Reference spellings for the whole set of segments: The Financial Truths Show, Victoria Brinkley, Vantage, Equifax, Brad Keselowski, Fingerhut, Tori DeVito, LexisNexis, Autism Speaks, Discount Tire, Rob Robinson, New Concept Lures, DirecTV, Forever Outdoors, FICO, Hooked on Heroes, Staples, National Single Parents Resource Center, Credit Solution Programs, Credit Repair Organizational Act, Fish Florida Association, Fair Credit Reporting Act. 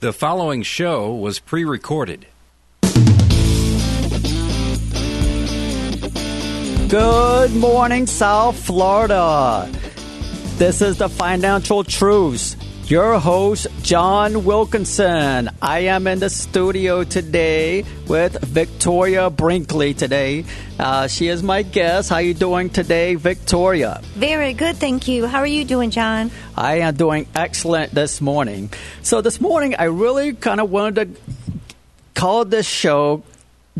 The following show was pre-recorded. Good morning, South Florida. This is The Financial Truths. Your host, John Wilkinson. I am in the studio today with Victoria Brinkley today. She is my guest. How are you doing today, Victoria? Very good, thank you. How are you doing, John? I am doing excellent this morning. So this morning, I really kind of wanted to call this show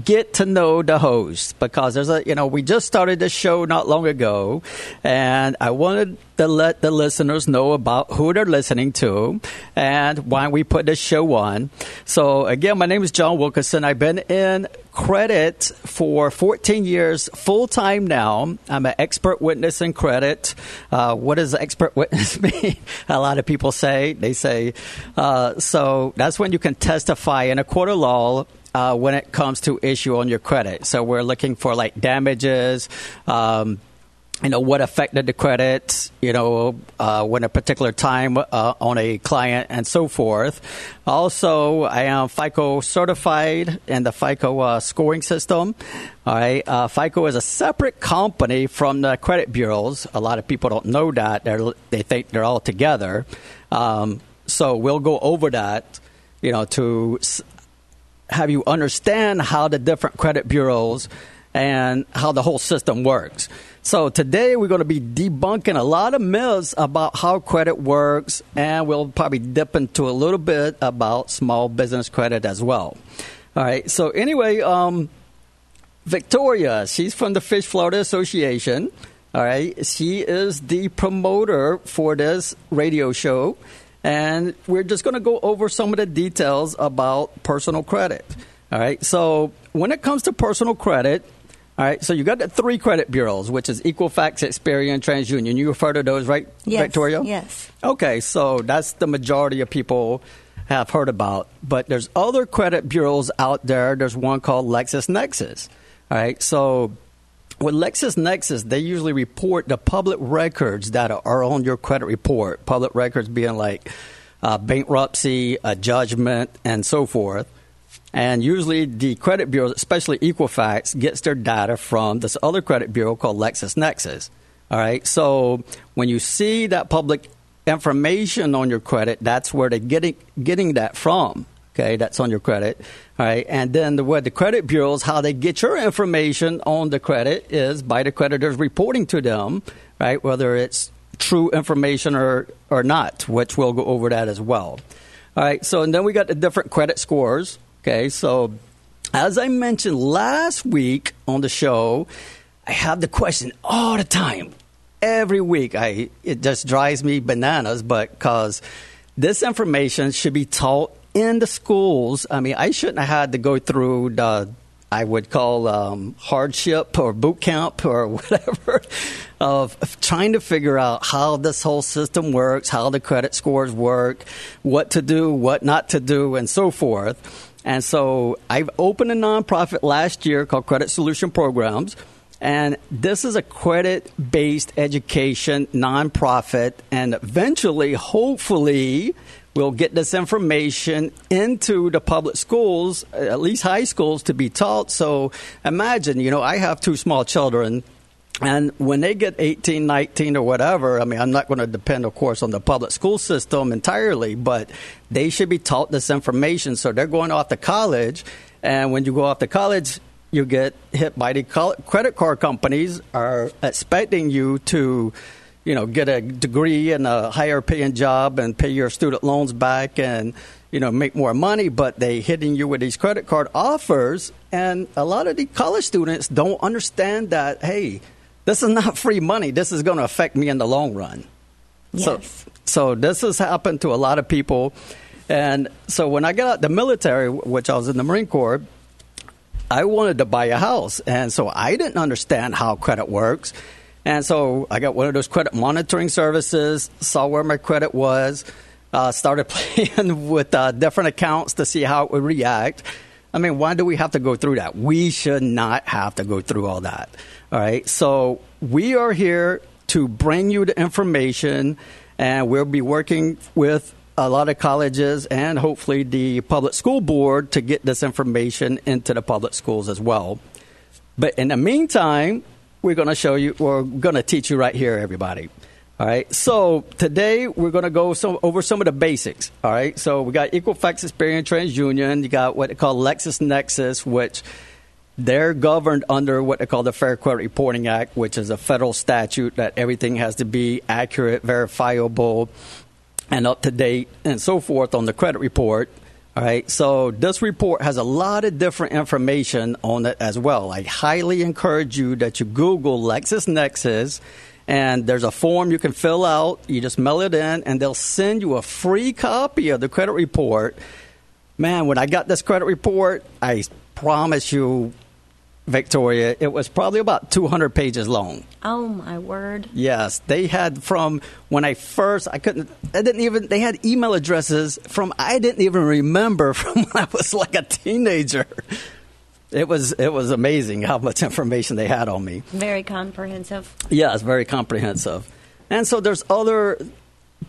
Get to Know the Host, because there's a, we just started this show not long ago, and I wanted to let the listeners know about who they're listening to and why we put this show on. So again, my name is John Wilkinson. I've been in credit for 14 years full-time now. I'm an expert witness in credit. What does expert witness mean? A lot of people say, so that's when you can testify in a court of law when it comes to issue on your credit. So we're looking for like damages, what affected the credit, when a particular time on a client and so forth. Also, I am FICO certified in the FICO scoring system. All right. FICO is a separate company from the credit bureaus. A lot of people don't know that. They think they're all together. So we'll go over that, to have you understand how the different credit bureaus and how the whole system works. So today we're going to be debunking a lot of myths about how credit works, and we'll probably dip into a little bit about small business credit as well. All right. So anyway, Victoria, she's from the Fish Florida Association. All right. She is the promoter for this radio show. And we're just going to go over some of the details about personal credit. All right. So when it comes to personal credit, all right, so you got the three credit bureaus, which is Equifax, Experian, TransUnion. You refer to those, right, yes, Victoria? Yes. Okay. So that's the majority of people have heard about. But there's other credit bureaus out there. There's one called LexisNexis. All right. So with LexisNexis, they usually report the public records that are on your credit report, public records being like bankruptcy, a judgment, and so forth. And usually the credit bureaus, especially Equifax, gets their data from this other credit bureau called LexisNexis. All right. So when you see that public information on your credit, that's where they're getting that from. Okay, that's on your credit. All right. And then where the credit bureaus, how they get your information on the credit is by the creditors reporting to them, right, whether it's true information or not, which we'll go over that as well. All right. So and then we got the different credit scores. Okay. So as I mentioned last week on the show, I have the question all the time. Every week. It just drives me bananas, but because this information should be taught in the schools. I mean, I shouldn't have had to go through hardship or boot camp or whatever of trying to figure out how this whole system works, how the credit scores work, what to do, what not to do, and so forth. And so I've opened a nonprofit last year called Credit Solution Programs. And this is a credit-based education nonprofit. And eventually, hopefully, we'll get this information into the public schools, at least high schools, to be taught. So imagine, I have two small children, and when they get 18, 19 or whatever, I mean, I'm not going to depend, of course, on the public school system entirely, but they should be taught this information. So they're going off to college, and when you go off to college, you get hit by the credit card companies are expecting you to get a degree and a higher paying job and pay your student loans back and, make more money. But they hitting you with these credit card offers. And a lot of the college students don't understand that, hey, this is not free money. This is going to affect me in the long run. Yes. So this has happened to a lot of people. And so when I got out of the military, which I was in the Marine Corps, I wanted to buy a house. And so I didn't understand how credit works. And so I got one of those credit monitoring services, saw where my credit was, started playing with different accounts to see how it would react. I mean, why do we have to go through that? We should not have to go through all that. All right. So we are here to bring you the information, and we'll be working with a lot of colleges and hopefully the public school board to get this information into the public schools as well. But in the meantime, we're going to show you, we're going to teach you right here, everybody. All right. So today we're going to go over some of the basics. All right. So we got Equifax, Experian, TransUnion. You got what they call LexisNexis, which they're governed under what they call the Fair Credit Reporting Act, which is a federal statute that everything has to be accurate, verifiable, and up to date, and so forth on the credit report. All right. So this report has a lot of different information on it as well. I highly encourage you that you Google LexisNexis, and there's a form you can fill out. You just mail it in, and they'll send you a free copy of the credit report. Man, when I got this credit report, I promise you, Victoria, it was probably about 200 pages long. Oh, my word. Yes. They had from when I first, they had email addresses from, I didn't even remember from when I was like a teenager. It was amazing how much information they had on me. Very comprehensive. Yes, very comprehensive. And so there's other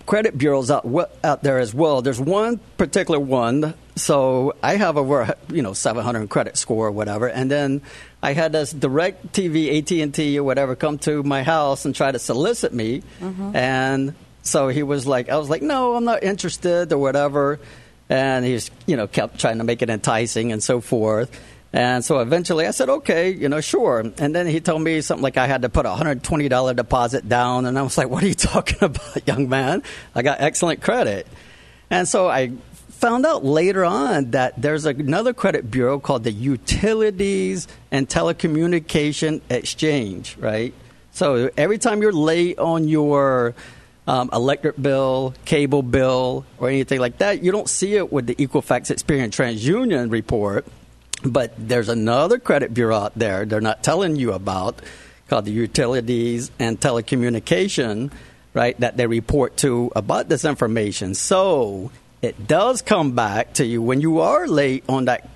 credit bureaus out there as well. There's one particular one. So I have over 700 credit score or whatever, and then I had this DirecTV, AT&T or whatever come to my house and try to solicit me, and so he was like, I was like, no, I'm not interested or whatever, and he's kept trying to make it enticing and so forth. And so eventually I said, okay, sure. And then he told me something like I had to put a $120 deposit down. And I was like, what are you talking about, young man? I got excellent credit. And so I found out later on that there's another credit bureau called the Utilities and Telecommunication Exchange, right? So every time you're late on your electric bill, cable bill, or anything like that, you don't see it with the Equifax, Experian, TransUnion report. But there's another credit bureau out there they're not telling you about called the Utilities and Telecommunication, right, that they report to about this information. So it does come back to you when you are late on that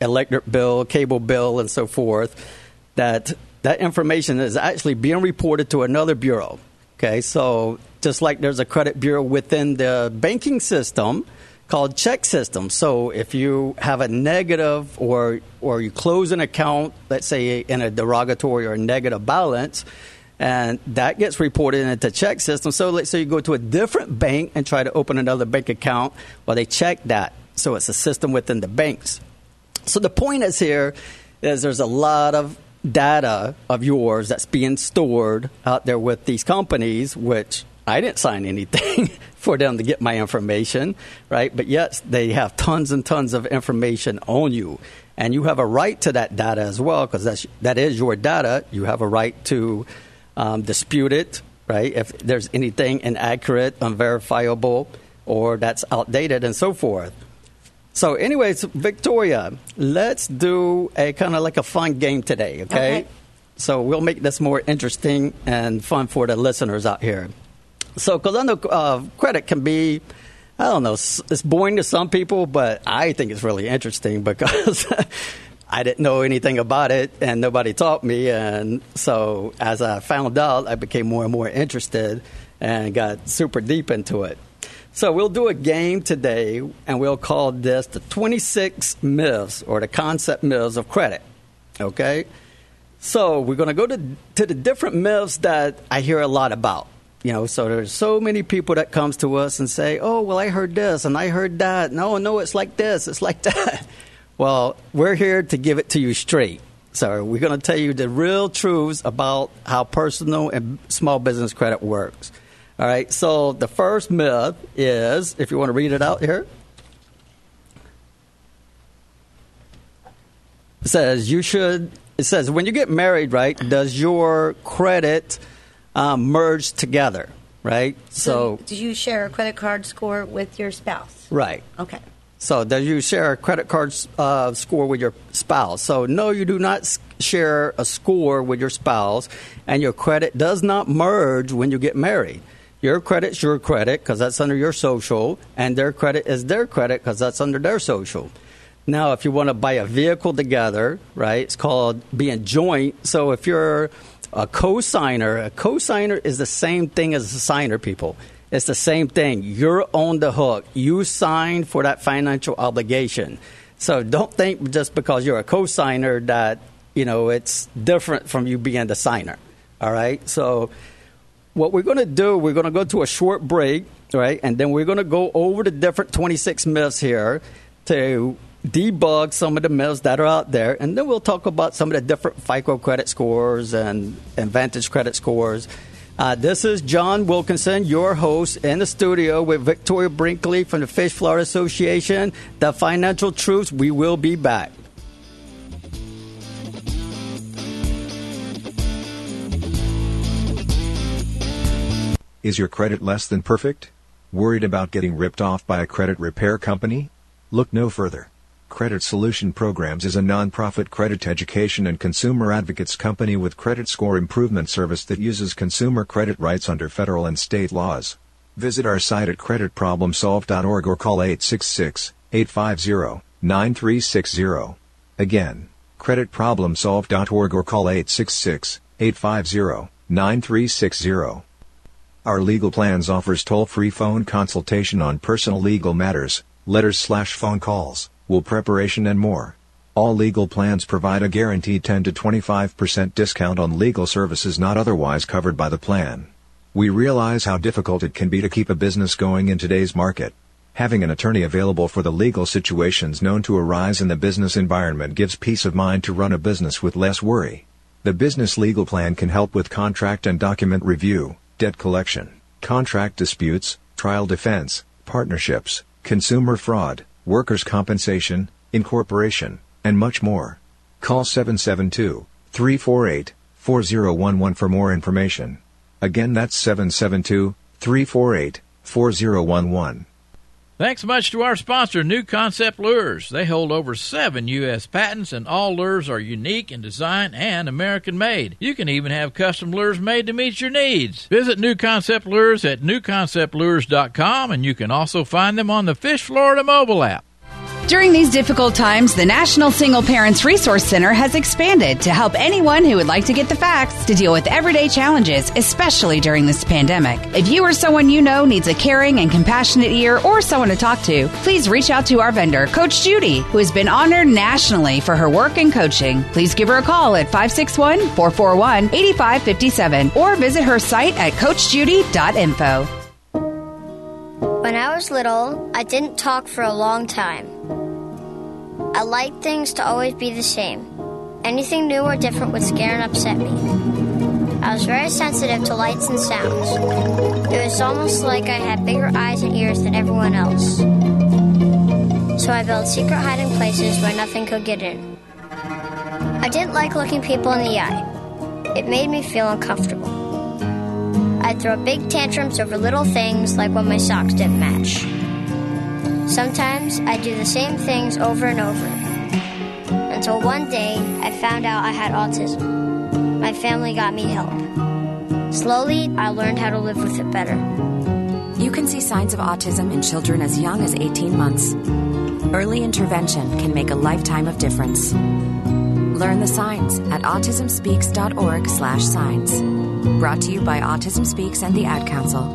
electric bill, cable bill, and so forth, that information is actually being reported to another bureau. Okay, so just like there's a credit bureau within the banking system called check system. So if you have a negative or you close an account, let's say in a derogatory or negative balance, and that gets reported into check system. So let's say you go to a different bank and try to open another bank account, well, they check that. So it's a system within the banks. So the point is here is there's a lot of data of yours that's being stored out there with these companies, which I didn't sign anything for them to get my information, right? But yes, they have tons and tons of information on you. And you have a right to that data as well, because that is your data. You have a right to dispute it, right? If there's anything inaccurate, unverifiable, or that's outdated and so forth. So anyways, Victoria, let's do a kind of like a fun game today, okay? So we'll make this more interesting and fun for the listeners out here. So, because I know credit can be, I don't know, it's boring to some people, but I think it's really interesting because I didn't know anything about it and nobody taught me. And so as I found out, I became more and more interested and got super deep into it. So we'll do a game today, and we'll call this the 26 myths or the concept myths of credit, okay? So we're going to go to the different myths that I hear a lot about. So there's so many people that comes to us and say, oh, well, I heard this and I heard that. No, it's like this. It's like that. Well, we're here to give it to you straight. So we're going to tell you the real truths about how personal and small business credit works. All right. So the first myth is, if you want to read it out here, it says when you get married, right, does your credit merged together, right? So do you share a credit card score with your spouse? Right. Okay. So do you share a credit card score with your spouse? So no, you do not share a score with your spouse, and your credit does not merge when you get married. Your credit's your credit because that's under your social, and their credit is their credit because that's under their social. Now, if you want to buy a vehicle together, right, it's called being joint. So if you're a cosigner is the same thing as a signer, people. It's the same thing. You're on the hook. You signed for that financial obligation. So don't think just because you're a co-signer that, you know, it's different from you being the signer. All right? So what we're going to do, we're going to go to a short break, right? And then we're going to go over the different 26 myths here to debug some of the myths that are out there. And then we'll talk about some of the different FICO credit scores and Vantage credit scores. This is John Wilkinson, your host, in the studio with Victoria Brinkley from the Fish Florida Association, The Financial Truths. We will be back. Is your credit less than perfect? Worried about getting ripped off by a credit repair company? Look no further. Credit Solution Programs is a nonprofit credit education and consumer advocates company with credit score improvement service that uses consumer credit rights under federal and state laws. Visit our site at creditproblemsolve.org or call 866-850-9360. Again, creditproblemsolve.org or call 866-850-9360. Our Legal Plans offers toll-free phone consultation on personal legal matters, letters/phone calls, will preparation and more. All Legal Plans provide a guaranteed 10 to 25% discount on legal services not otherwise covered by the plan. We realize how difficult it can be to keep a business going in today's market. Having an attorney available for the legal situations known to arise in the business environment gives peace of mind to run a business with less worry. The Business Legal Plan can help with contract and document review, debt collection, contract disputes, trial defense, partnerships, consumer fraud, workers' compensation, incorporation, and much more. Call 772-348-4011 for more information. Again, that's 772-348-4011. Thanks much to our sponsor, New Concept Lures. They hold over 7 U.S. patents, and all lures are unique in design and American-made. You can even have custom lures made to meet your needs. Visit New Concept Lures at newconceptlures.com, and you can also find them on the Fish Florida mobile app. During these difficult times, the National Single Parents Resource Center has expanded to help anyone who would like to get the facts to deal with everyday challenges, especially during this pandemic. If you or someone you know needs a caring and compassionate ear or someone to talk to, please reach out to our vendor, Coach Judy, who has been honored nationally for her work and coaching. Please give her a call at 561-441-8557 or visit her site at coachjudy.info. When I was little, I didn't talk for a long time. I liked things to always be the same. Anything new or different would scare and upset me. I was very sensitive to lights and sounds. It was almost like I had bigger eyes and ears than everyone else. So I built secret hiding places where nothing could get in. I didn't like looking people in the eye. It made me feel uncomfortable. I'd throw big tantrums over little things, like when my socks didn't match. Sometimes I'd do the same things over and over. Until one day, I found out I had autism. My family got me help. Slowly, I learned how to live with it better. You can see signs of autism in children as young as 18 months. Early intervention can make a lifetime of difference. Learn the signs at autismspeaks.org/signs. Brought to you by Autism Speaks and the Ad Council.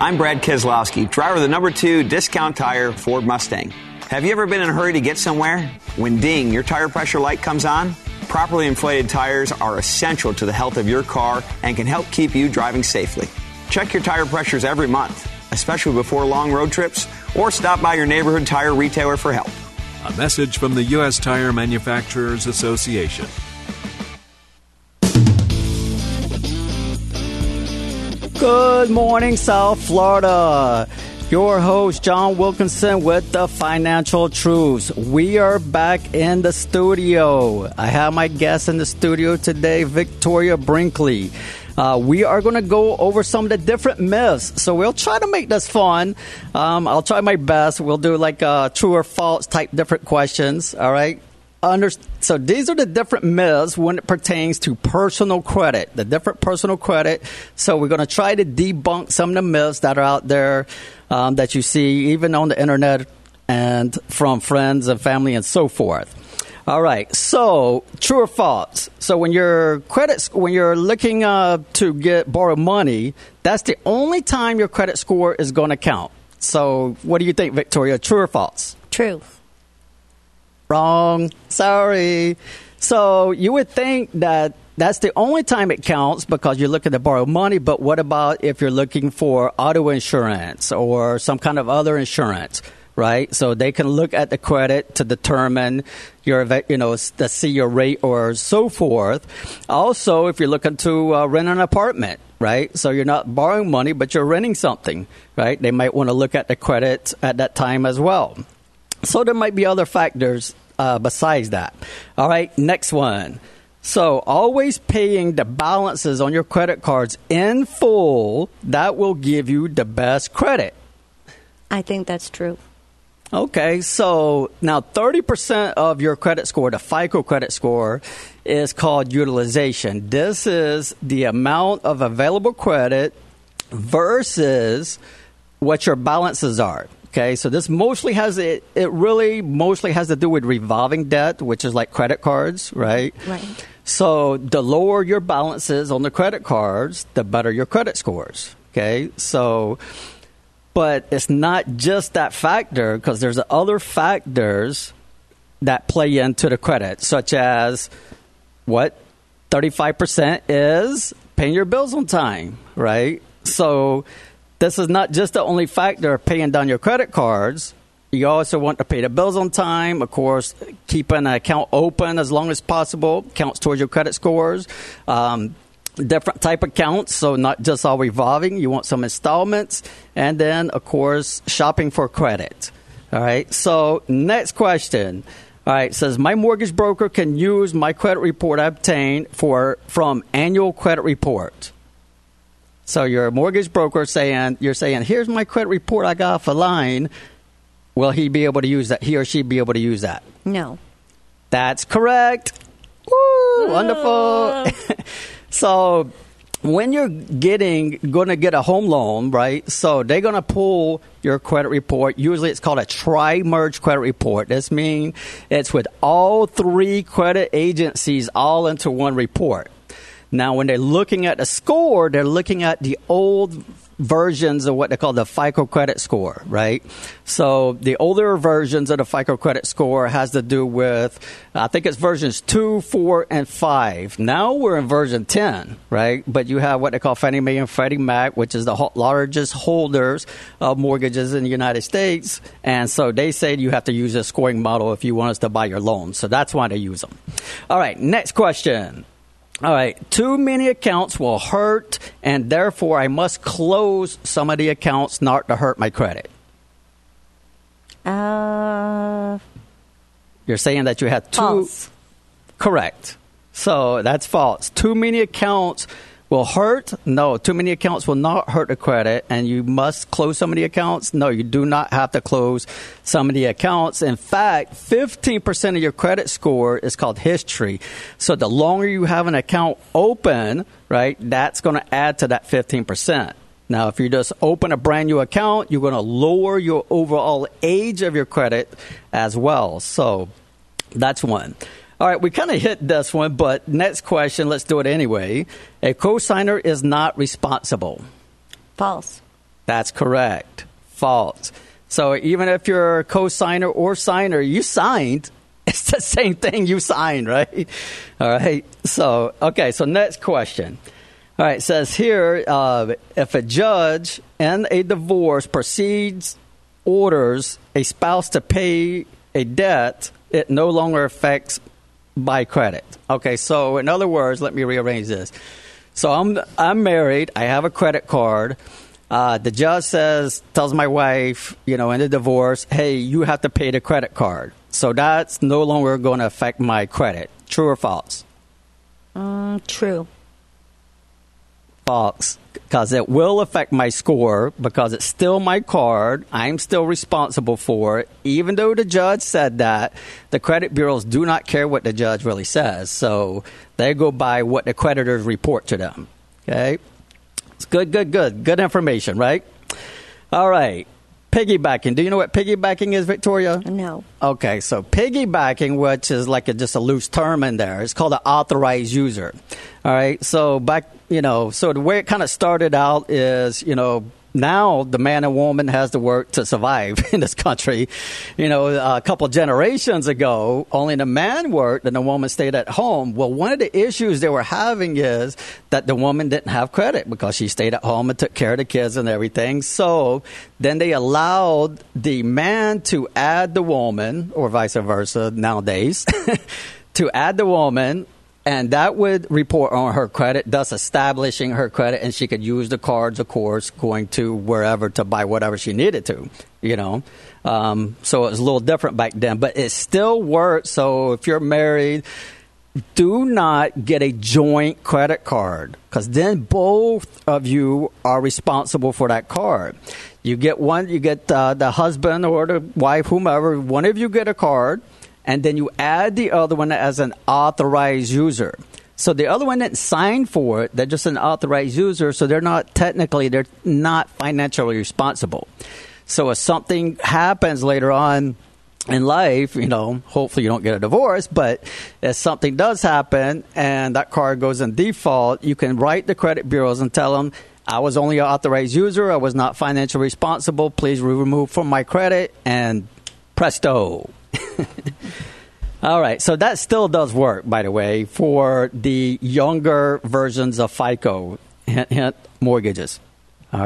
I'm Brad Keselowski, driver of the #2 Discount Tire Ford Mustang. Have you ever been in a hurry to get somewhere? When ding, your tire pressure light comes on? Properly inflated tires are essential to the health of your car and can help keep you driving safely. Check your tire pressures every month, especially before long road trips, or stop by your neighborhood tire retailer for help. A message from the U.S. Tire Manufacturers Association. Good morning, South Florida. Your host, John Wilkinson with The Financial Truths. We are back in the studio. I have my guest in the studio today, Victoria Brinkley. We are going to go over some of the different myths. So we'll try to make this fun. I'll try my best. We'll do like true or false type different questions. All right. So these are the different myths when it pertains to personal credit, the different personal credit. So we're going to try to debunk some of the myths that are out there that you see even on the internet and from friends and family and so forth. All right. So true or false. So when you're looking to borrow money, that's the only time your credit score is going to count. So what do you think, Victoria? True or false? True. Wrong. Sorry. So you would think that that's the only time it counts because you're looking to borrow money. But what about if you're looking for auto insurance or some kind of other insurance, right? So they can look at the credit to determine to see your rate or so forth. Also, if you're looking to rent an apartment, right? So you're not borrowing money, but you're renting something, right? They might want to look at the credit at that time as well. So there might be other factors besides that. All right, next one. So always paying the balances on your credit cards in full, that will give you the best credit. I think that's true. Okay, so now 30% of your credit score, the FICO credit score, is called utilization. This is the amount of available credit versus what your balances are. Okay, so this mostly has to do with revolving debt, which is like credit cards, right? Right. So the lower your balances on the credit cards, the better your credit scores. Okay, so, but it's not just that factor because there's other factors that play into the credit, such as what 35% is paying your bills on time, right? So this is not just the only factor of paying down your credit cards. You also want to pay the bills on time. Of course, keeping an account open as long as possible counts towards your credit scores. Different type of accounts, so not just all revolving. You want some installments. And then, of course, shopping for credit. All right. So next question. All right. It says, my mortgage broker can use my credit report I obtained from annual credit report. So your mortgage broker you're saying, here's my credit report I got off a line. Will he be able to use that? He or she be able to use that? No. That's correct. Woo, wonderful. So when you're going to get a home loan, right? So they're going to pull your credit report. Usually it's called a tri-merge credit report. This means it's with all three credit agencies all into one report. Now, when they're looking at the score, they're looking at the old versions of what they call the FICO credit score, right? So the older versions of the FICO credit score has to do with, I think it's versions 2, 4, and 5. Now we're in version 10, right? But you have what they call Fannie Mae and Freddie Mac, which is the largest holders of mortgages in the United States. And so they say you have to use this scoring model if you want us to buy your loan. So that's why they use them. All right, next question. All right, too many accounts will hurt, and therefore I must close some of the accounts not to hurt my credit. You're saying that you had two. False. Correct. So that's false. Too many accounts will hurt. No, too many accounts will not hurt the credit, and you must close some of the accounts. No, you do not have to close some of the accounts. In fact, 15% of your credit score is called history. So the longer you have an account open, right, that's going to add to that 15%. Now, if you just open a brand new account, you're going to lower your overall age of your credit as well. So that's one. All right, we kind of hit this one, but next question, let's do it anyway. A cosigner is not responsible. False. That's correct. False. So even if you're a cosigner or signer, you signed. It's the same thing you signed, right? All right. So, okay, so next question. All right, it says here, if a judge in a divorce orders a spouse to pay a debt, it no longer affects by credit. Okay, so in other words, let me rearrange this. So I'm married. I have a credit card. The judge tells my wife, in the divorce, hey, you have to pay the credit card. So that's no longer going to affect my credit. True or false? True. False, because it will affect my score because it's still my card. I'm still responsible for it. Even though the judge said that, the credit bureaus do not care what the judge really says. So they go by what the creditors report to them. Okay. It's good. Good information, right? All right. Piggybacking. Do you know what piggybacking is, Victoria? No. Okay, so piggybacking, which is like just a loose term in there, it's called an authorized user. All right, so back, so the way it kind of started out is, now the man and woman has to work to survive in this country. A couple generations ago, only the man worked and the woman stayed at home. Well, one of the issues they were having is that the woman didn't have credit because she stayed at home and took care of the kids and everything. So then they allowed the man to add the woman, or vice versa nowadays, to add the woman. And that would report on her credit, thus establishing her credit. And she could use the cards, of course, going to wherever to buy whatever she needed to, So it was a little different back then. But it still works. So if you're married, do not get a joint credit card because then both of you are responsible for that card. You get one, you get the husband or the wife, whomever, one of you get a card. And then you add the other one as an authorized user. So the other one didn't sign for it. They're just an authorized user. So they're not financially responsible. So if something happens later on in life, hopefully you don't get a divorce. But if something does happen and that card goes in default, you can write the credit bureaus and tell them, I was only an authorized user. I was not financially responsible. Please remove from my credit. And presto. All right, so that still does work, by the way, for the younger versions of FICO, hint, hint, mortgages. All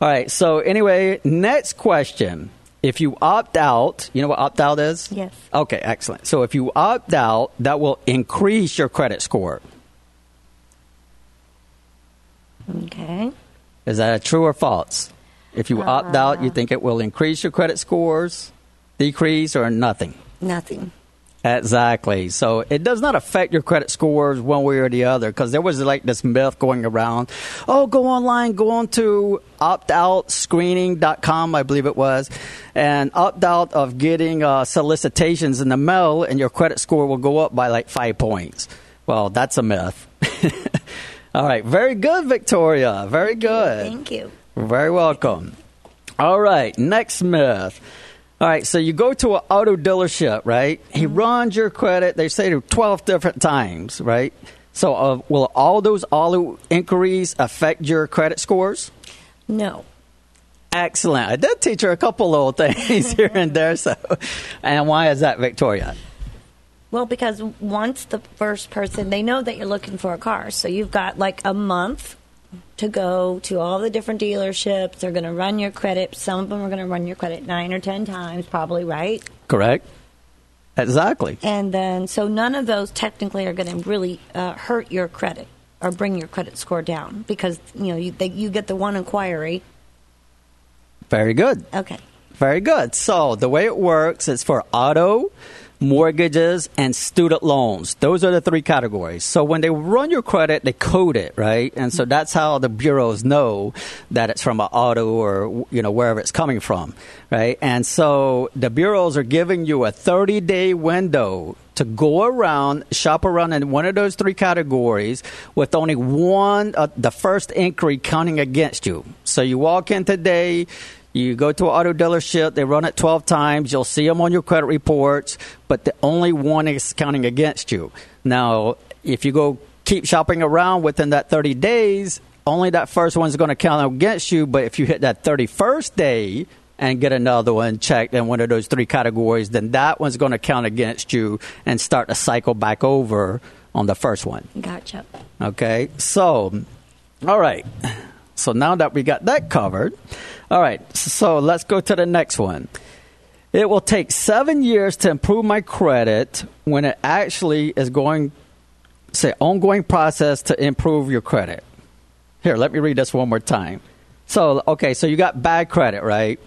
right, so anyway, next question. If you opt out, you know what opt out is? Yes. Okay, excellent. So if you opt out, that will increase your credit score. Okay. Is that a true or false? If you opt out, you think it will increase your credit scores? Decrease or nothing? Nothing. Exactly. So it does not affect your credit scores one way or the other because there was like this myth going around. Oh, go online, go on to optoutscreening.com, I believe it was, and opt out of getting solicitations in the mail and your credit score will go up by like 5 points. Well, that's a myth. All right. Very good, Victoria. Very good. Thank you. You're very welcome. All right. Next myth. All right, so you go to an auto dealership, right? He runs your credit, they say, 12 different times, right? So will all those auto inquiries affect your credit scores? No. Excellent. I did teach her a couple little things here and there. So, and why is that, Victoria? Well, because once the first person, they know that you're looking for a car. So you've got like a month to go to all the different dealerships. They're going to run your credit. Some of them are going to run your credit 9 or 10 times probably, right? Correct. Exactly. And then so none of those technically are going to really hurt your credit or bring your credit score down because, you get the one inquiry. Very good. Okay. Very good. So the way it works is for auto, mortgages, and student loans. Those are the three categories. So when they run your credit, they code it, right? And so that's how the bureaus know that it's from an auto or, wherever it's coming from, right? And so the bureaus are giving you a 30-day window to go around, shop around in one of those three categories with only one of the first inquiry counting against you. So you walk in today, you go to an auto dealership, they run it 12 times, you'll see them on your credit reports, but the only one is counting against you. Now, if you go keep shopping around within that 30 days, only that first one's going to count against you, but if you hit that 31st day and get another one checked in one of those three categories, then that one's going to count against you and start to cycle back over on the first one. Gotcha. Okay, so, all right. So now that we got that covered, all right, so let's go to the next one. It will take 7 years to improve my credit when it actually is going, ongoing process to improve your credit. Here, let me read this one more time. So, okay, so you got bad credit, right?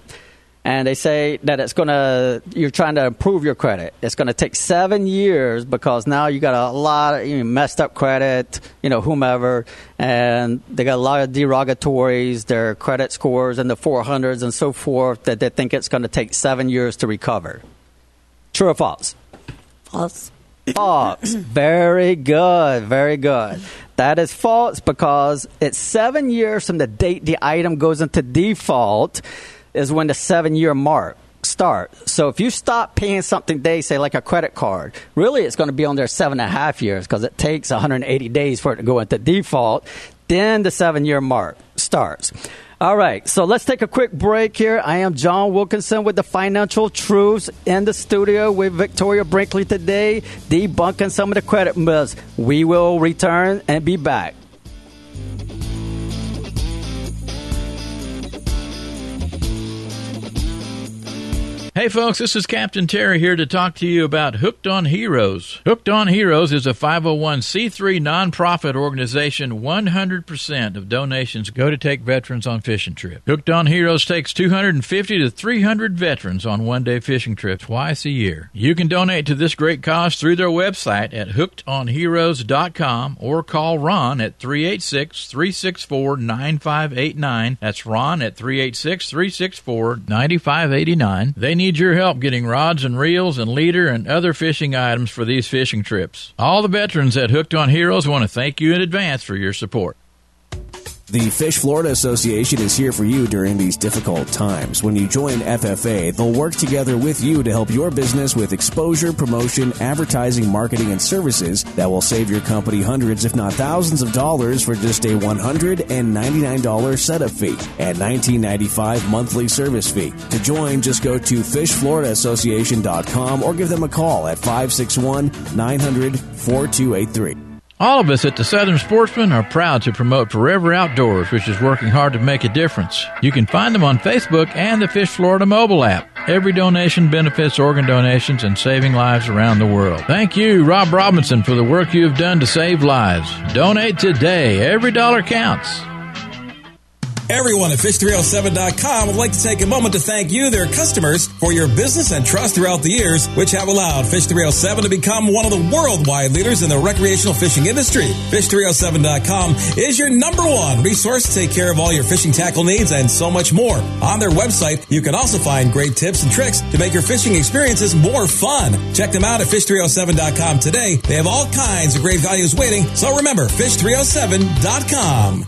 And they say that it's going to, you're trying to improve your credit. It's going to take 7 years because now you got a lot of messed up credit, whomever. And they got a lot of derogatories, their credit scores in the 400s and so forth, that they think it's going to take 7 years to recover. True or false? False. False. Very good. Very good. That is false because it's 7 years from the date the item goes into default is when the 7 year mark starts. So if you stop paying something today, say like a credit card, really it's going to be on there 7.5 years because it takes 180 days for it to go into default. Then the 7 year mark starts. All right, so let's take a quick break here. I am John Wilkinson with The Financial Truths in the studio with Victoria Brinkley today, debunking some of the credit myths. We will return and be back. Hey folks, this is Captain Terry here to talk to you about Hooked on Heroes. Hooked on Heroes is a 501c3 nonprofit organization. 100% of donations go to take veterans on fishing trips. Hooked on Heroes takes 250 to 300 veterans on one-day fishing trips twice a year. You can donate to this great cause through their website at hookedonheroes.com or call Ron at 386-364-9589. That's Ron at 386-364-9589. They need your help getting rods and reels and leader and other fishing items for these fishing trips. All the veterans at Hooked on Heroes want to thank you in advance for your support. The Fish Florida Association is here for you during these difficult times. When you join FFA, they'll work together with you to help your business with exposure, promotion, advertising, marketing, and services that will save your company hundreds, if not thousands of dollars for just a $199 setup fee and $19.95 monthly service fee. To join, just go to fishfloridaassociation.com or give them a call at 561-900-4283. All of us at the Southern Sportsman are proud to promote Forever Outdoors, which is working hard to make a difference. You can find them on Facebook and the Fish Florida mobile app. Every donation benefits organ donations and saving lives around the world. Thank you, Rob Robinson, for the work you have done to save lives. Donate today. Every dollar counts. Everyone at Fish307.com would like to take a moment to thank you, their customers, for your business and trust throughout the years, which have allowed Fish307 to become one of the worldwide leaders in the recreational fishing industry. Fish307.com is your number one resource to take care of all your fishing tackle needs and so much more. On their website, you can also find great tips and tricks to make your fishing experiences more fun. Check them out at Fish307.com today. They have all kinds of great values waiting, so remember, Fish307.com.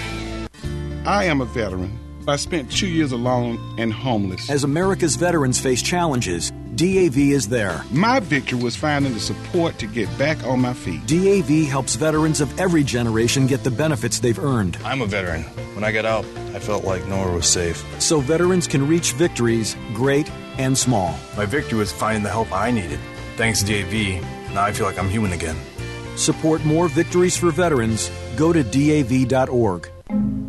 I am a veteran. I spent 2 years alone and homeless. As America's veterans face challenges, DAV is there. My victory was finding the support to get back on my feet. DAV helps veterans of every generation get the benefits they've earned. I'm a veteran. When I got out, I felt like nowhere was safe. So veterans can reach victories, great and small. My victory was finding the help I needed. Thanks to DAV, now I feel like I'm human again. Support more victories for veterans. Go to DAV.org.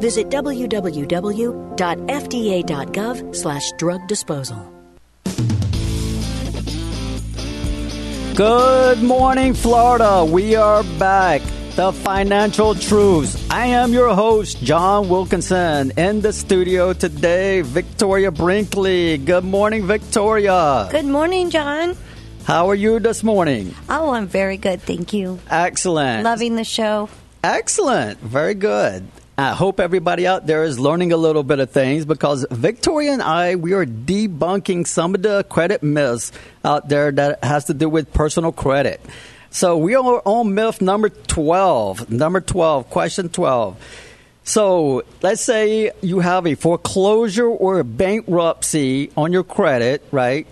visit www.fda.gov/drug disposal. Good morning, Florida. We are back. The Financial Truths. I am your host, John Wilkinson. In the studio today, Victoria Brinkley. Good morning, Victoria. Good morning, John. How are you this morning? Oh, I'm very good, thank you. Excellent. Loving the show. Excellent. Very good. I hope everybody out there is learning a little bit of things, because Victoria and I, we are debunking some of the credit myths out there that has to do with personal credit. So we are on myth number 12, question 12. So let's say you have a foreclosure or a bankruptcy on your credit, right?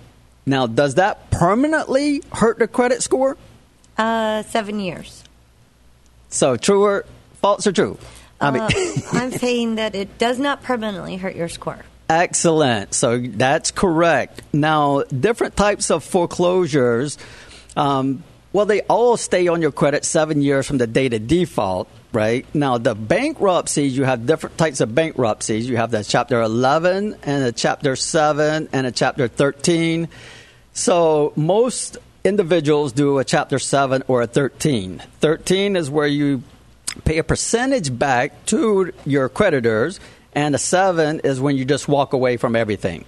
Now, does that permanently hurt the credit score? 7 years. So true or false or true? I mean, I'm saying that it does not permanently hurt your score. Excellent. So that's correct. Now, different types of foreclosures, well, they all stay on your credit 7 years from the date of default, right? Now, the bankruptcies, you have different types of bankruptcies. You have the Chapter 11 and a Chapter 7 and a Chapter 13. So most individuals do a Chapter 7 or a 13. 13 is where you pay a percentage back to your creditors, and a 7 is when you just walk away from everything.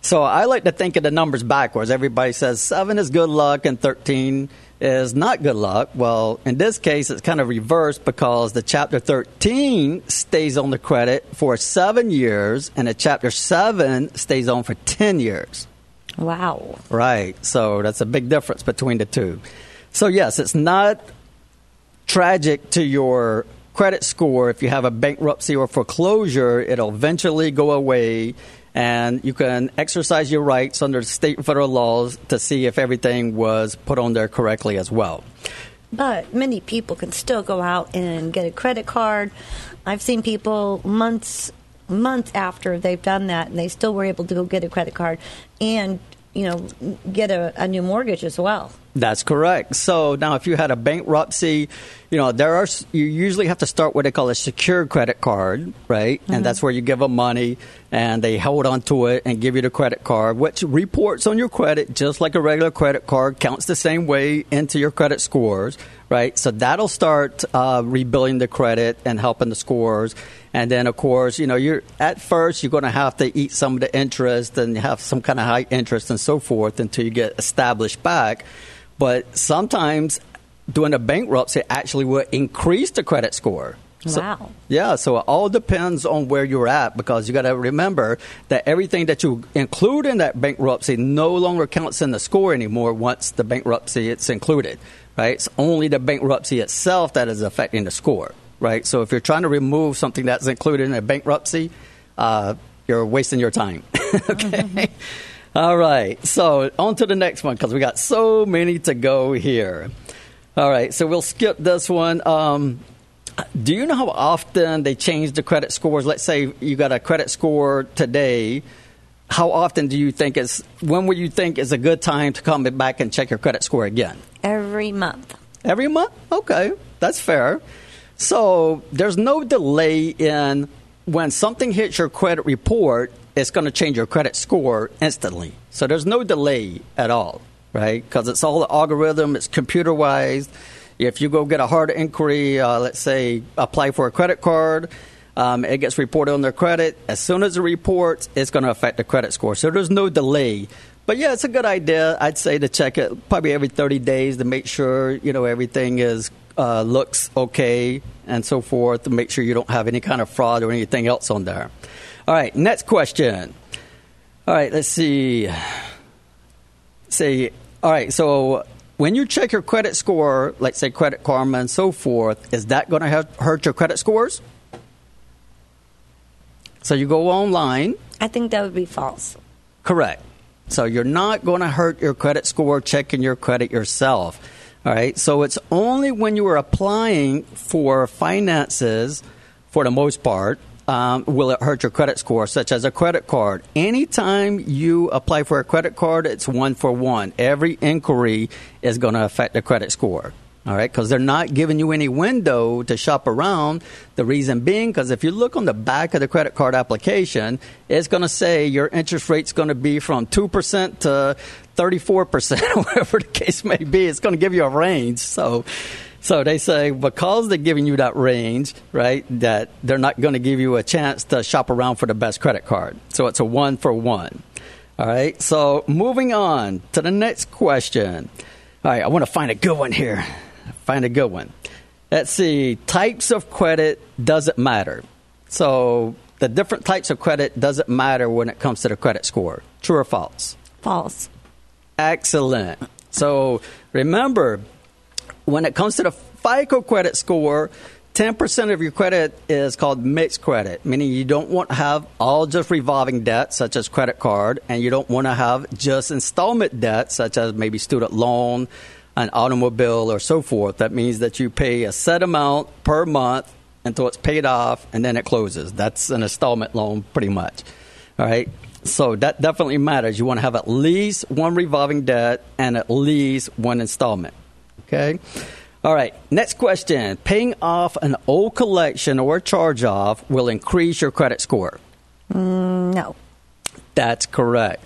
So I like to think of the numbers backwards. Everybody says 7 is good luck and 13 is not good luck. Well, in this case, it's kind of reversed, because the Chapter 13 stays on the credit for 7 years, and the Chapter 7 stays on for 10 years. Wow. Right. So that's a big difference between the two. So, yes, it's not tragic to your credit score. If you have a bankruptcy or foreclosure, it'll eventually go away, and you can exercise your rights under state and federal laws to see if everything was put on there correctly as well. But many people can still go out and get a credit card. I've seen people months after they've done that, and they still were able to go get a credit card and, you know, get a new mortgage as well. That's correct. So now if you had a bankruptcy, you know, you usually have to start what they call a secure credit card, right? Mm-hmm. And that's where you give them money and they hold on to it and give you the credit card, which reports on your credit just like a regular credit card, counts the same way into your credit scores, right? So that'll start rebuilding the credit and helping the scores. And then, of course, you know, you're going to have to eat some of the interest and have some kind of high interest and so forth until you get established back. But sometimes doing a bankruptcy actually will increase the credit score. Wow. So, yeah. So it all depends on where you're at, because you got to remember that everything that you include in that bankruptcy no longer counts in the score anymore once the bankruptcy it's included, right? It's only the bankruptcy itself that is affecting the score, right? So if you're trying to remove something that's included in a bankruptcy, you're wasting your time. Okay. Mm-hmm. All right, so on to the next one, because we got so many to go here. All right, so we'll skip this one. Do you know how often they change the credit scores? Let's say you got a credit score today. How often do you think when would you think is a good time to come back and check your credit score again? Every month. Every month? Okay, that's fair. So there's no delay in when something hits your credit report, it's going to change your credit score instantly. So there's no delay at all, right? Because it's all the algorithm. It's computerized. If you go get a hard inquiry, let's say apply for a credit card, it gets reported on their credit. As soon as it reports, it's going to affect the credit score. So there's no delay. But, yeah, it's a good idea, I'd say, to check it probably every 30 days to make sure, you know, everything is looks okay and so forth, to make sure you don't have any kind of fraud or anything else on there. All right, next question. All right, let's see. All right, so when you check your credit score, like say Credit Karma and so forth, is that going to hurt your credit scores? So you go online. I think that would be false. Correct. So you're not going to hurt your credit score checking your credit yourself. All right. So it's only when you are applying for finances, for the most part, will it hurt your credit score, such as a credit card. Anytime you apply for a credit card, it's one for one. Every inquiry is going to affect the credit score. All right, because they're not giving you any window to shop around. The reason being, because if you look on the back of the credit card application, it's going to say your interest rate's going to be from 2% to 34%, whatever the case may be. It's going to give you a range. So they say because they're giving you that range, right, that they're not going to give you a chance to shop around for the best credit card. So it's a one for one. All right, so moving on to the next question. All right, I want to find a good one here. Find a good one. Let's see. Types of credit doesn't matter. So the different types of credit doesn't matter when it comes to the credit score. True or false? False. Excellent. So remember, when it comes to the FICO credit score, 10% of your credit is called mixed credit, meaning you don't want to have all just revolving debt, such as credit card, and you don't want to have just installment debt, such as maybe student loan, an automobile, or so forth. That means that you pay a set amount per month until it's paid off, and then it closes. That's an installment loan pretty much. All right? So that definitely matters. You want to have at least one revolving debt and at least one installment. Okay? All right. Next question. Paying off an old collection or charge-off will increase your credit score. No. That's correct.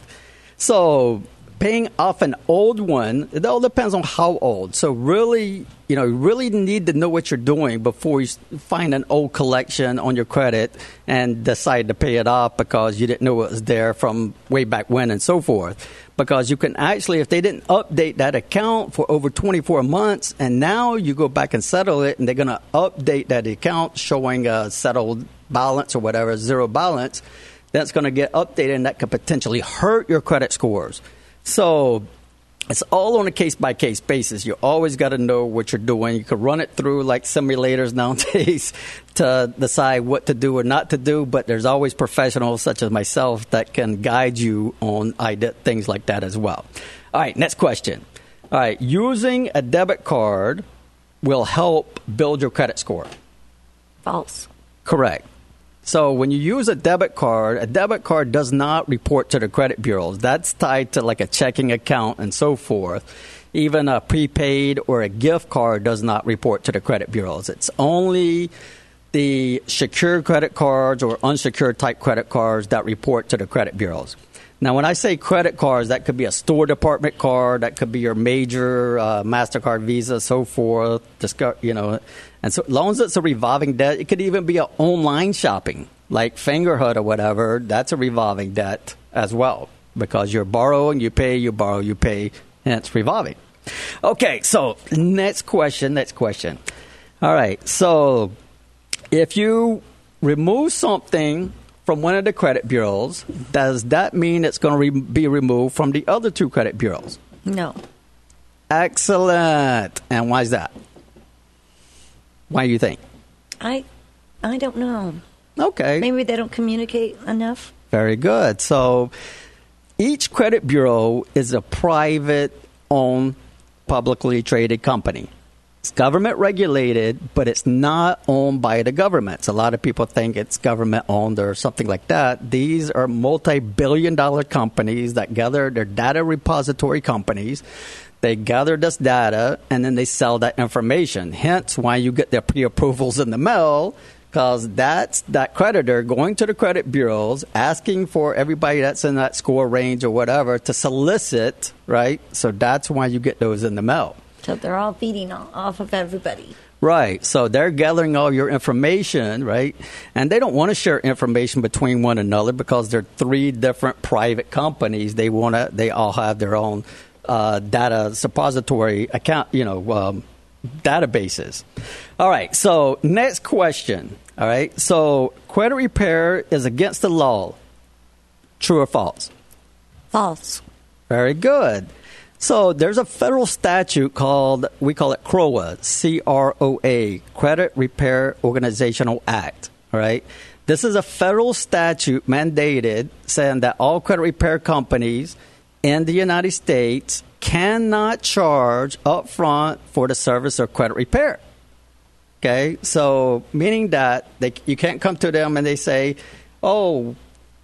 So paying off an old one, it all depends on how old. So really, you really need to know what you're doing before you find an old collection on your credit and decide to pay it off because you didn't know it was there from way back when and so forth. Because you can actually, if they didn't update that account for over 24 months, and now you go back and settle it, and they're going to update that account showing a settled balance or whatever, zero balance, that's going to get updated, and that could potentially hurt your credit scores. So it's all on a case-by-case basis. You always got to know what you're doing. You could run it through like simulators nowadays to decide what to do or not to do, but there's always professionals such as myself that can guide you on things like that as well. All right, next question. All right, using a debit card will help build your credit score. False. Correct. So when you use a debit card does not report to the credit bureaus. That's tied to like a checking account and so forth. Even a prepaid or a gift card does not report to the credit bureaus. It's only the secured credit cards or unsecured type credit cards that report to the credit bureaus. Now, when I say credit cards, that could be a store department card. That could be your major MasterCard, Visa, so forth, And so as long as it's a revolving debt, it could even be an online shopping, like Fingerhut or whatever. That's a revolving debt as well because you're borrowing, you borrow, you pay, and it's revolving. Okay, so next question. All right, so if you remove something from one of the credit bureaus, does that mean it's going to be removed from the other two credit bureaus? No. Excellent. And why is that? Why do you think? I don't know. Okay. Maybe they don't communicate enough. Very good. So each credit bureau is a private-owned, publicly traded company. It's government regulated, but it's not owned by the government. So a lot of people think it's government owned or something like that. These are multi-billion-dollar companies that gather their data repository companies. They gather this data, and then they sell that information. Hence why you get their pre-approvals in the mail, because that's that creditor going to the credit bureaus, asking for everybody that's in that score range or whatever to solicit, right? So that's why you get those in the mail. So they're all feeding off of everybody. Right. So they're gathering all your information, right? And they don't want to share information between one another because they're three different private companies. They all have their own data suppository account, databases. All right. So next question. All right. So credit repair is against the law. True or false? False. Very good. So there's a federal statute we call it CROA, Croa, Credit Repair Organizational Act, all right? This is a federal statute mandated saying that all credit repair companies in the United States cannot charge upfront for the service of credit repair. Okay, so meaning that you can't come to them and they say, oh,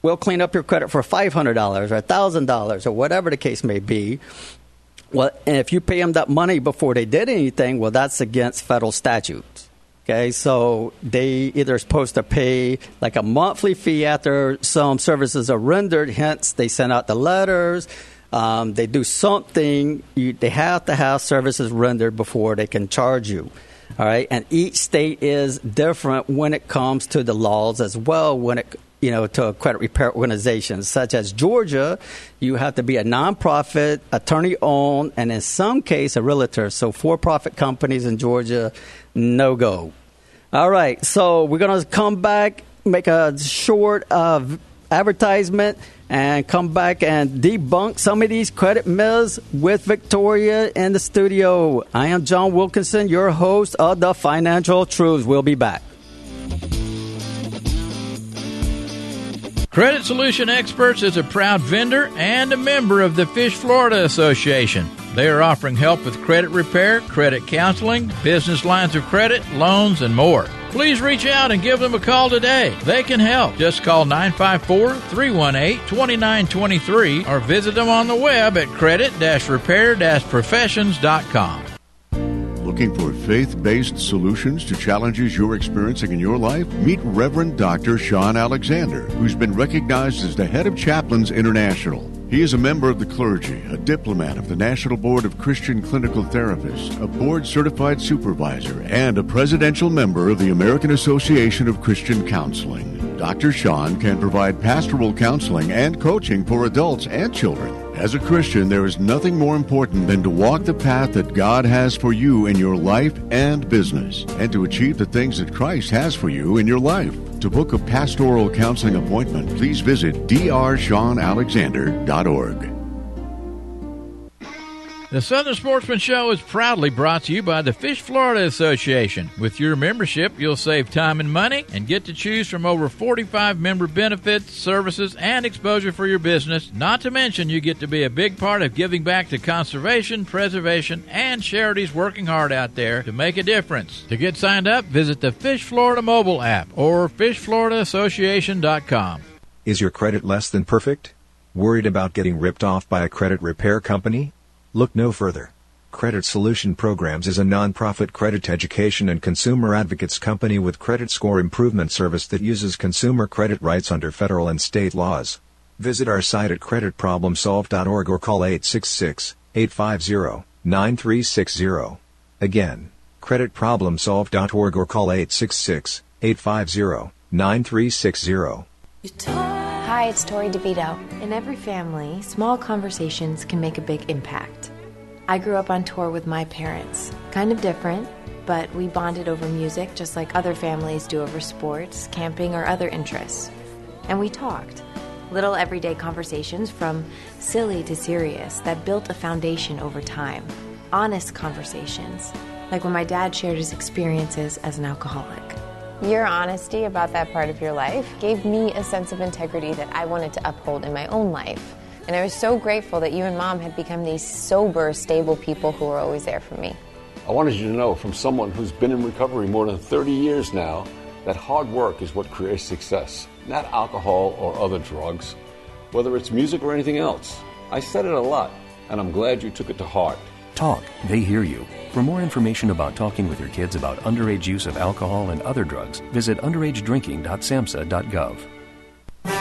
we'll clean up your credit for $500 or $1,000 or whatever the case may be. Well, and if you pay them that money before they did anything, well, that's against federal statutes. Okay, so they either are supposed to pay like a monthly fee after some services are rendered, hence they send out the letters. They do something. They have to have services rendered before they can charge you. All right, and each state is different when it comes to the laws as well when it to credit repair organizations, such as Georgia, you have to be a nonprofit, attorney-owned, and in some case, a realtor. So for-profit companies in Georgia, no-go. All right, so we're going to come back, make a short advertisement, and come back and debunk some of these credit myths with Victoria in the studio. I am John Wilkinson, your host of The Financial Truths. We'll be back. Credit Solution Experts is a proud vendor and a member of the Fish Florida Association. They are offering help with credit repair, credit counseling, business lines of credit, loans, and more. Please reach out and give them a call today. They can help. Just call 954-318-2923 or visit them on the web at credit-repair-professions.com. Looking for faith-based solutions to challenges you're experiencing in your life? Meet Reverend Dr. Sean Alexander, who's been recognized as the head of Chaplains International. He is a member of the clergy, a diplomat of the National Board of Christian Clinical Therapists, a board-certified supervisor, and a presidential member of the American Association of Christian Counseling. Dr. Sean can provide pastoral counseling and coaching for adults and children. As a Christian, there is nothing more important than to walk the path that God has for you in your life and business, and to achieve the things that Christ has for you in your life. To book a pastoral counseling appointment, please visit drseanalexander.org. The Southern Sportsman Show is proudly brought to you by the Fish Florida Association. With your membership, you'll save time and money and get to choose from over 45 member benefits, services, and exposure for your business. Not to mention, you get to be a big part of giving back to conservation, preservation, and charities working hard out there to make a difference. To get signed up, visit the Fish Florida mobile app or fishfloridaassociation.com. Is your credit less than perfect? Worried about getting ripped off by a credit repair company? Look no further. Credit Solution Programs is a nonprofit credit education and consumer advocates company with credit score improvement service that uses consumer credit rights under federal and state laws. Visit our site at creditproblemsolve.org or call 866-850-9360. Again, creditproblemsolve.org or call 866-850-9360. Hi, it's Tori DeVito. In every family, small conversations can make a big impact. I grew up on tour with my parents. Kind of different, but we bonded over music just like other families do over sports, camping, or other interests. And we talked. Little everyday conversations from silly to serious that built a foundation over time. Honest conversations, like when my dad shared his experiences as an alcoholic. Your honesty about that part of your life gave me a sense of integrity that I wanted to uphold in my own life. And I was so grateful that you and Mom had become these sober, stable people who were always there for me. I wanted you to know from someone who's been in recovery more than 30 years now that hard work is what creates success, not alcohol or other drugs, whether it's music or anything else. I said it a lot, and I'm glad you took it to heart. Talk, they hear you. For more information about talking with your kids about underage use of alcohol and other drugs, visit underagedrinking.samhsa.gov.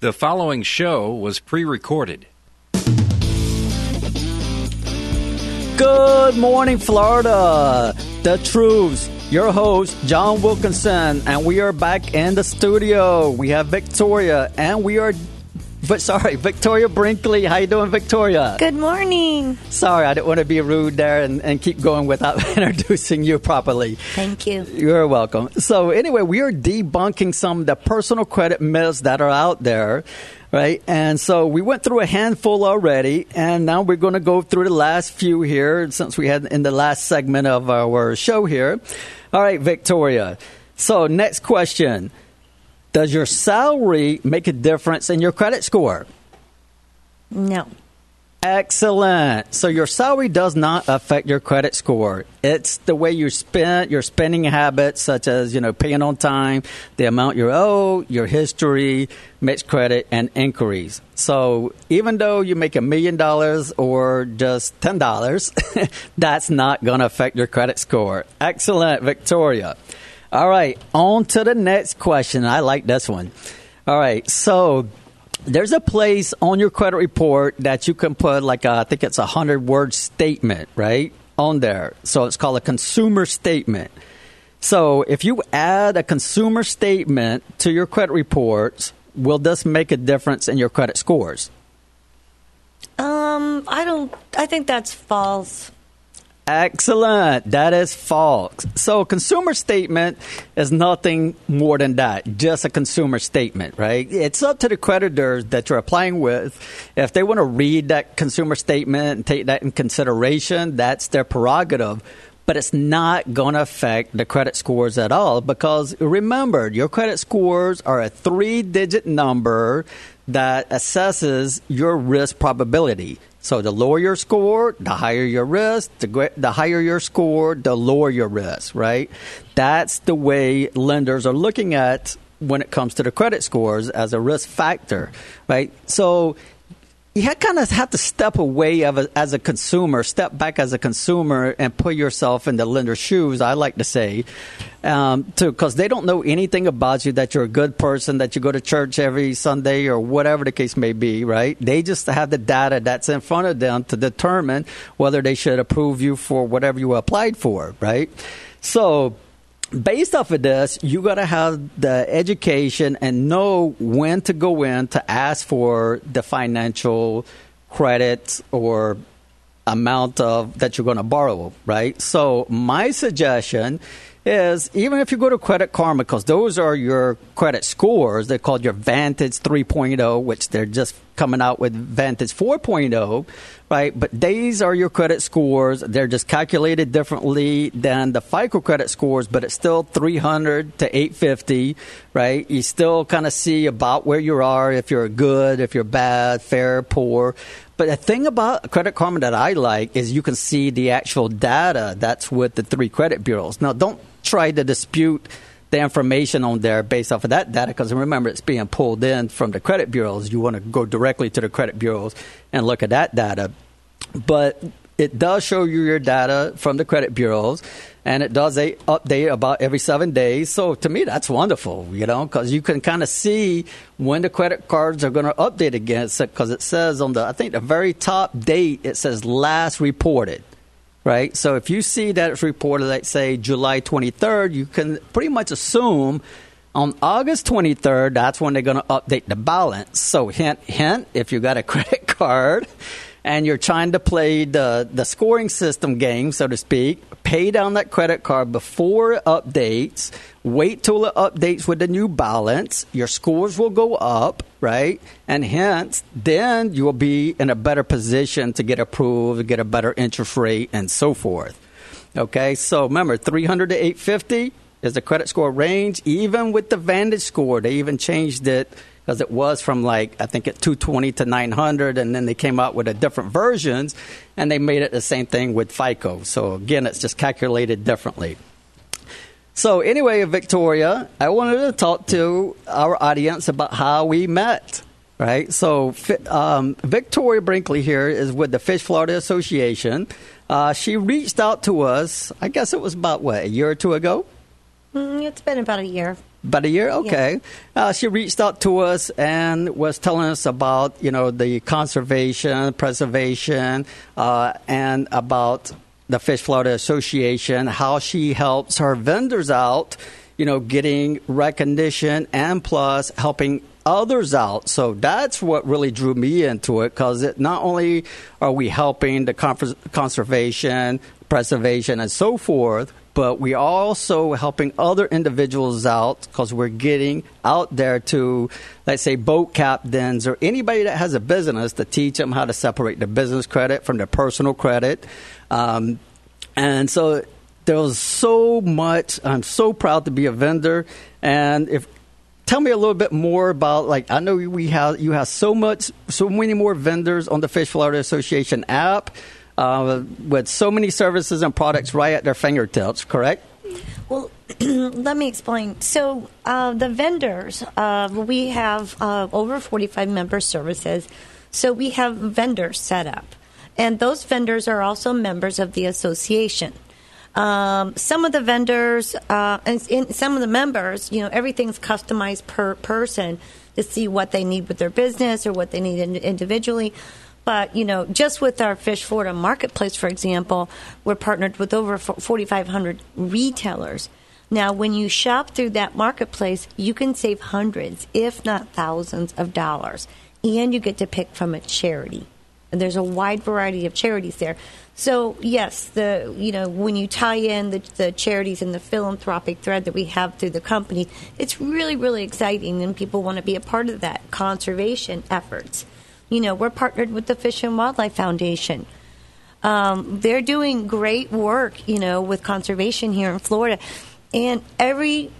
The following show was pre-recorded. Good morning, Florida. The Truths Your host, John Wilkinson, and we are back in the studio. We have Victoria, and we are... Victoria Brinkley. How you doing, Victoria? Good morning. Sorry, I didn't want to be rude there and keep going without introducing you properly. Thank you. You're welcome. So anyway, we are debunking some of the personal credit myths that are out there, right? And so we went through a handful already, and now we're going to go through the last few here since we had in the last segment of our show here. All right, Victoria. So next question. Does your salary make a difference in your credit score? No. Excellent. So your salary does not affect your credit score. It's the way you spend, your spending habits, such as, you know, paying on time, the amount you're owed, your history, mixed credit, and inquiries. So even though you make $1 million or just $10, that's not going to affect your credit score. Excellent, Victoria. All right, on to the next question. I like this one. All right, so there's a place on your credit report that you can put like I think it's a 100-word statement, right, on there. So it's called a consumer statement. So if you add a consumer statement to your credit reports, will this make a difference in your credit scores? I think that's false. Excellent. That is false. So consumer statement is nothing more than that, just a consumer statement, right? It's up to the creditors that you're applying with. If they want to read that consumer statement and take that in consideration, that's their prerogative. But it's not going to affect the credit scores at all because, remember, your credit scores are a three-digit number that assesses your risk probability. So the lower your score, the higher your risk. The higher your score, the lower your risk, right? That's the way lenders are looking at when it comes to the credit scores as a risk factor, right? So you kind of have to step away as a consumer, step back as a consumer and put yourself in the lender's shoes, I like to say, because they don't know anything about you, that you're a good person, that you go to church every Sunday or whatever the case may be, right? They just have the data that's in front of them to determine whether they should approve you for whatever you applied for, right? So based off of this, you got to have the education and know when to go in to ask for the financial credit or amount of that you're going to borrow, right? So my suggestion is even if you go to Credit Karma, because those are your credit scores, they're called your Vantage 3.0, which they're just coming out with Vantage 4.0, right? But these are your credit scores. They're just calculated differently than the FICO credit scores, but it's still 300 to 850, right? You still kind of see about where you are, if you're good, if you're bad, fair, poor. But the thing about Credit Karma that I like is you can see the actual data that's with the three credit bureaus. Now, don't try to dispute the information on there based off of that data, because remember, it's being pulled in from the credit bureaus. You want to go directly to the credit bureaus and look at that data. But it does show you your data from the credit bureaus, and it does a update about every 7 days. So to me, that's wonderful, you know, because you can kind of see when the credit cards are going to update against it, because it says on the, I think, the very top date, it says last reported. Right. So if you see that it's reported, let's say July 23rd, you can pretty much assume on August 23rd, that's when they're going to update the balance. So hint, hint, if you got a credit card and you're trying to play the scoring system game, so to speak, pay down that credit card before it updates, wait till it updates with the new balance, your scores will go up, right? And hence, then you will be in a better position to get approved, get a better interest rate, and so forth. Okay, so remember, 300 to 850 is the credit score range. Even with the Vantage score, they even changed it because it was from like, I think, at 220 to 900, and then they came out with a different versions, and they made it the same thing with FICO. So again, it's just calculated differently. So anyway, Victoria, I wanted to talk to our audience about how we met, right? So Victoria Brinkley here is with the Fish Florida Association. She reached out to us, I guess it was about, a year or two ago? It's been about a year. About a year? Okay. Yeah. She reached out to us and was telling us about, you know, the conservation, preservation, and about the Fish Florida Association, how she helps her vendors out, you know, getting recognition and plus helping others out. So that's what really drew me into it, because it not only are we helping the conservation, preservation, and so forth, but we are also helping other individuals out because we're getting out there to, let's say, boat captains or anybody that has a business to teach them how to separate the business credit from their personal credit. And so there was so much. I'm so proud to be a vendor. And if tell me a little bit more about, like, I know you have so many more vendors on the Fish Florida Association app. With so many services and products right at their fingertips, correct? Well, let me explain. So the vendors, we have over 45 member services. So we have vendors set up. And those vendors are also members of the association. Some of the vendors and some of the members, you know, everything's customized per person to see what they need with their business or what they need individually. But, you know, just with our Fish Florida Marketplace, for example, we're partnered with over 4,500 retailers. Now, when you shop through that marketplace, you can save hundreds, if not thousands, of dollars. And you get to pick from a charity. And there's a wide variety of charities there. So, yes, when you tie in the charities and the philanthropic thread that we have through the company, it's really, really exciting. And people want to be a part of that conservation efforts. You know, we're partnered with the Fish and Wildlife Foundation. They're doing great work, you know, with conservation here in Florida. And every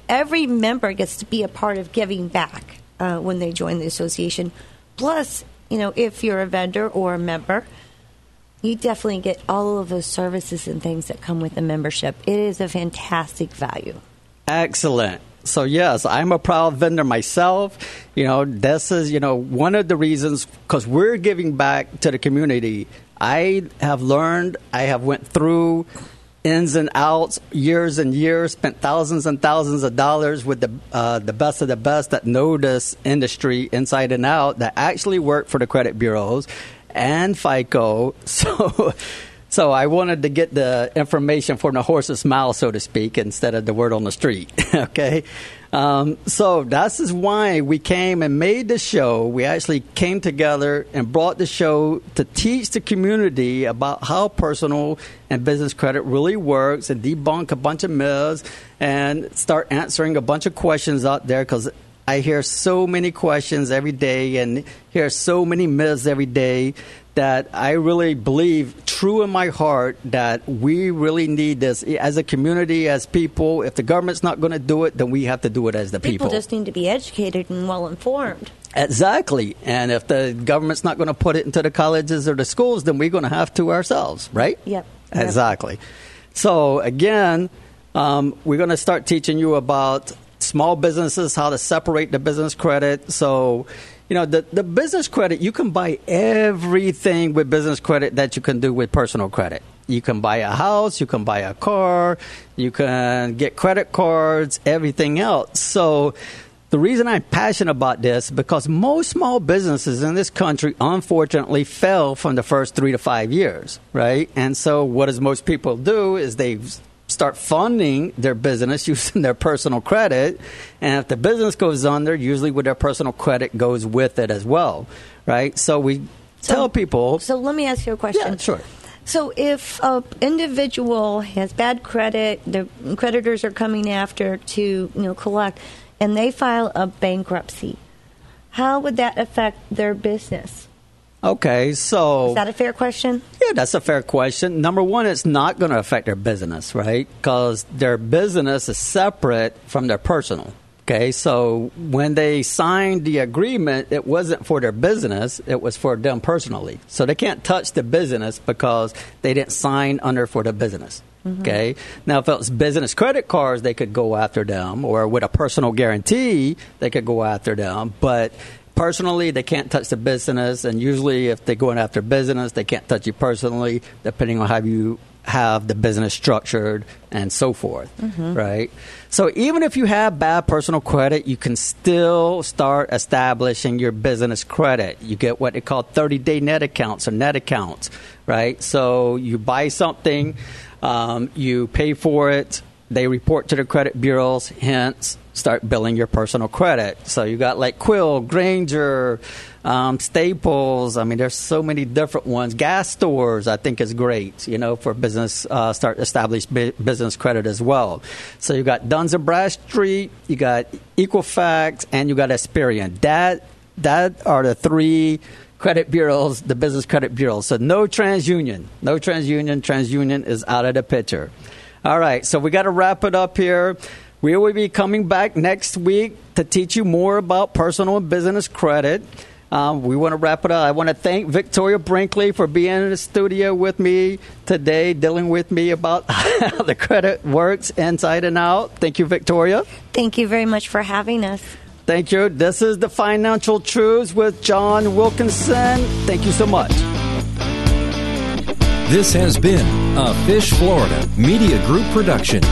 member gets to be a part of giving back when they join the association. Plus, you know, if you're a vendor or a member, you definitely get all of those services and things that come with the membership. It is a fantastic value. Excellent. So, yes, I'm a proud vendor myself. You know, this is, you know, one of the reasons, because we're giving back to the community. I have learned, I have went through ins and outs, years and years, spent thousands and thousands of dollars with the best of the best that know this industry inside and out, that actually work for the credit bureaus and FICO. So I wanted to get the information from the horse's mouth, so to speak, instead of the word on the street, okay? So this is why we came and made the show. We actually came together and brought the show to teach the community about how personal and business credit really works and debunk a bunch of myths and start answering a bunch of questions out there, because I hear so many questions every day and hear so many myths every day that I really believe true in my heart that we really need this as a community, as people. If the government's not going to do it, then we have to do it as the people. People just need to be educated and well-informed. Exactly. And if the government's not going to put it into the colleges or the schools, then we're going to have to ourselves, right? Yep. Exactly. So, again, we're going to start teaching you about small businesses, how to separate the business credit. So, you know, the business credit, you can buy everything with business credit that you can do with personal credit. You can buy a house, you can buy a car, you can get credit cards, everything else. So the reason I'm passionate about this, because most small businesses in this country, unfortunately, fail from the first 3 to 5 years, right? And so what does most people do is they start funding their business using their personal credit. And if the business goes under, usually with their personal credit goes with it as well, right? So we tell people. So let me ask you a question. Yeah, sure. So if an individual has bad credit, the creditors are coming after to, you know, collect, and they file a bankruptcy, how would that affect their business? Okay, so... is that a fair question? Yeah, that's a fair question. Number one, it's not going to affect their business, right? Because their business is separate from their personal, okay? So when they signed the agreement, it wasn't for their business. It was for them personally. So they can't touch the business because they didn't sign under for the business, mm-hmm. okay? Now, if it was business credit cards, they could go after them, or with a personal guarantee, they could go after them, but... personally, they can't touch the business, and usually if they're going after business, they can't touch you personally, depending on how you have the business structured and so forth, right? So even if you have bad personal credit, you can still start establishing your business credit. You get what they call 30-day net accounts or net accounts, right? So you buy something, you pay for it, they report to the credit bureaus, hence start billing your personal credit. So you got like Quill, Granger, Staples. I mean, there's so many different ones. Gas stores, I think, is great, you know, for business, start established business credit as well. So you got Duns & Bradstreet, you got Equifax, and you got Experian. That are the three credit bureaus, the business credit bureaus. So no TransUnion. No TransUnion. TransUnion is out of the picture. All right, so we got to wrap it up here. We will be coming back next week to teach you more about personal and business credit. We want to wrap it up. I want to thank Victoria Brinkley for being in the studio with me today, dealing with me about how the credit works inside and out. Thank you, Victoria. Thank you very much for having us. Thank you. This is The Financial Truths with John Wilkinson. Thank you so much. This has been a Fish Florida Media Group production.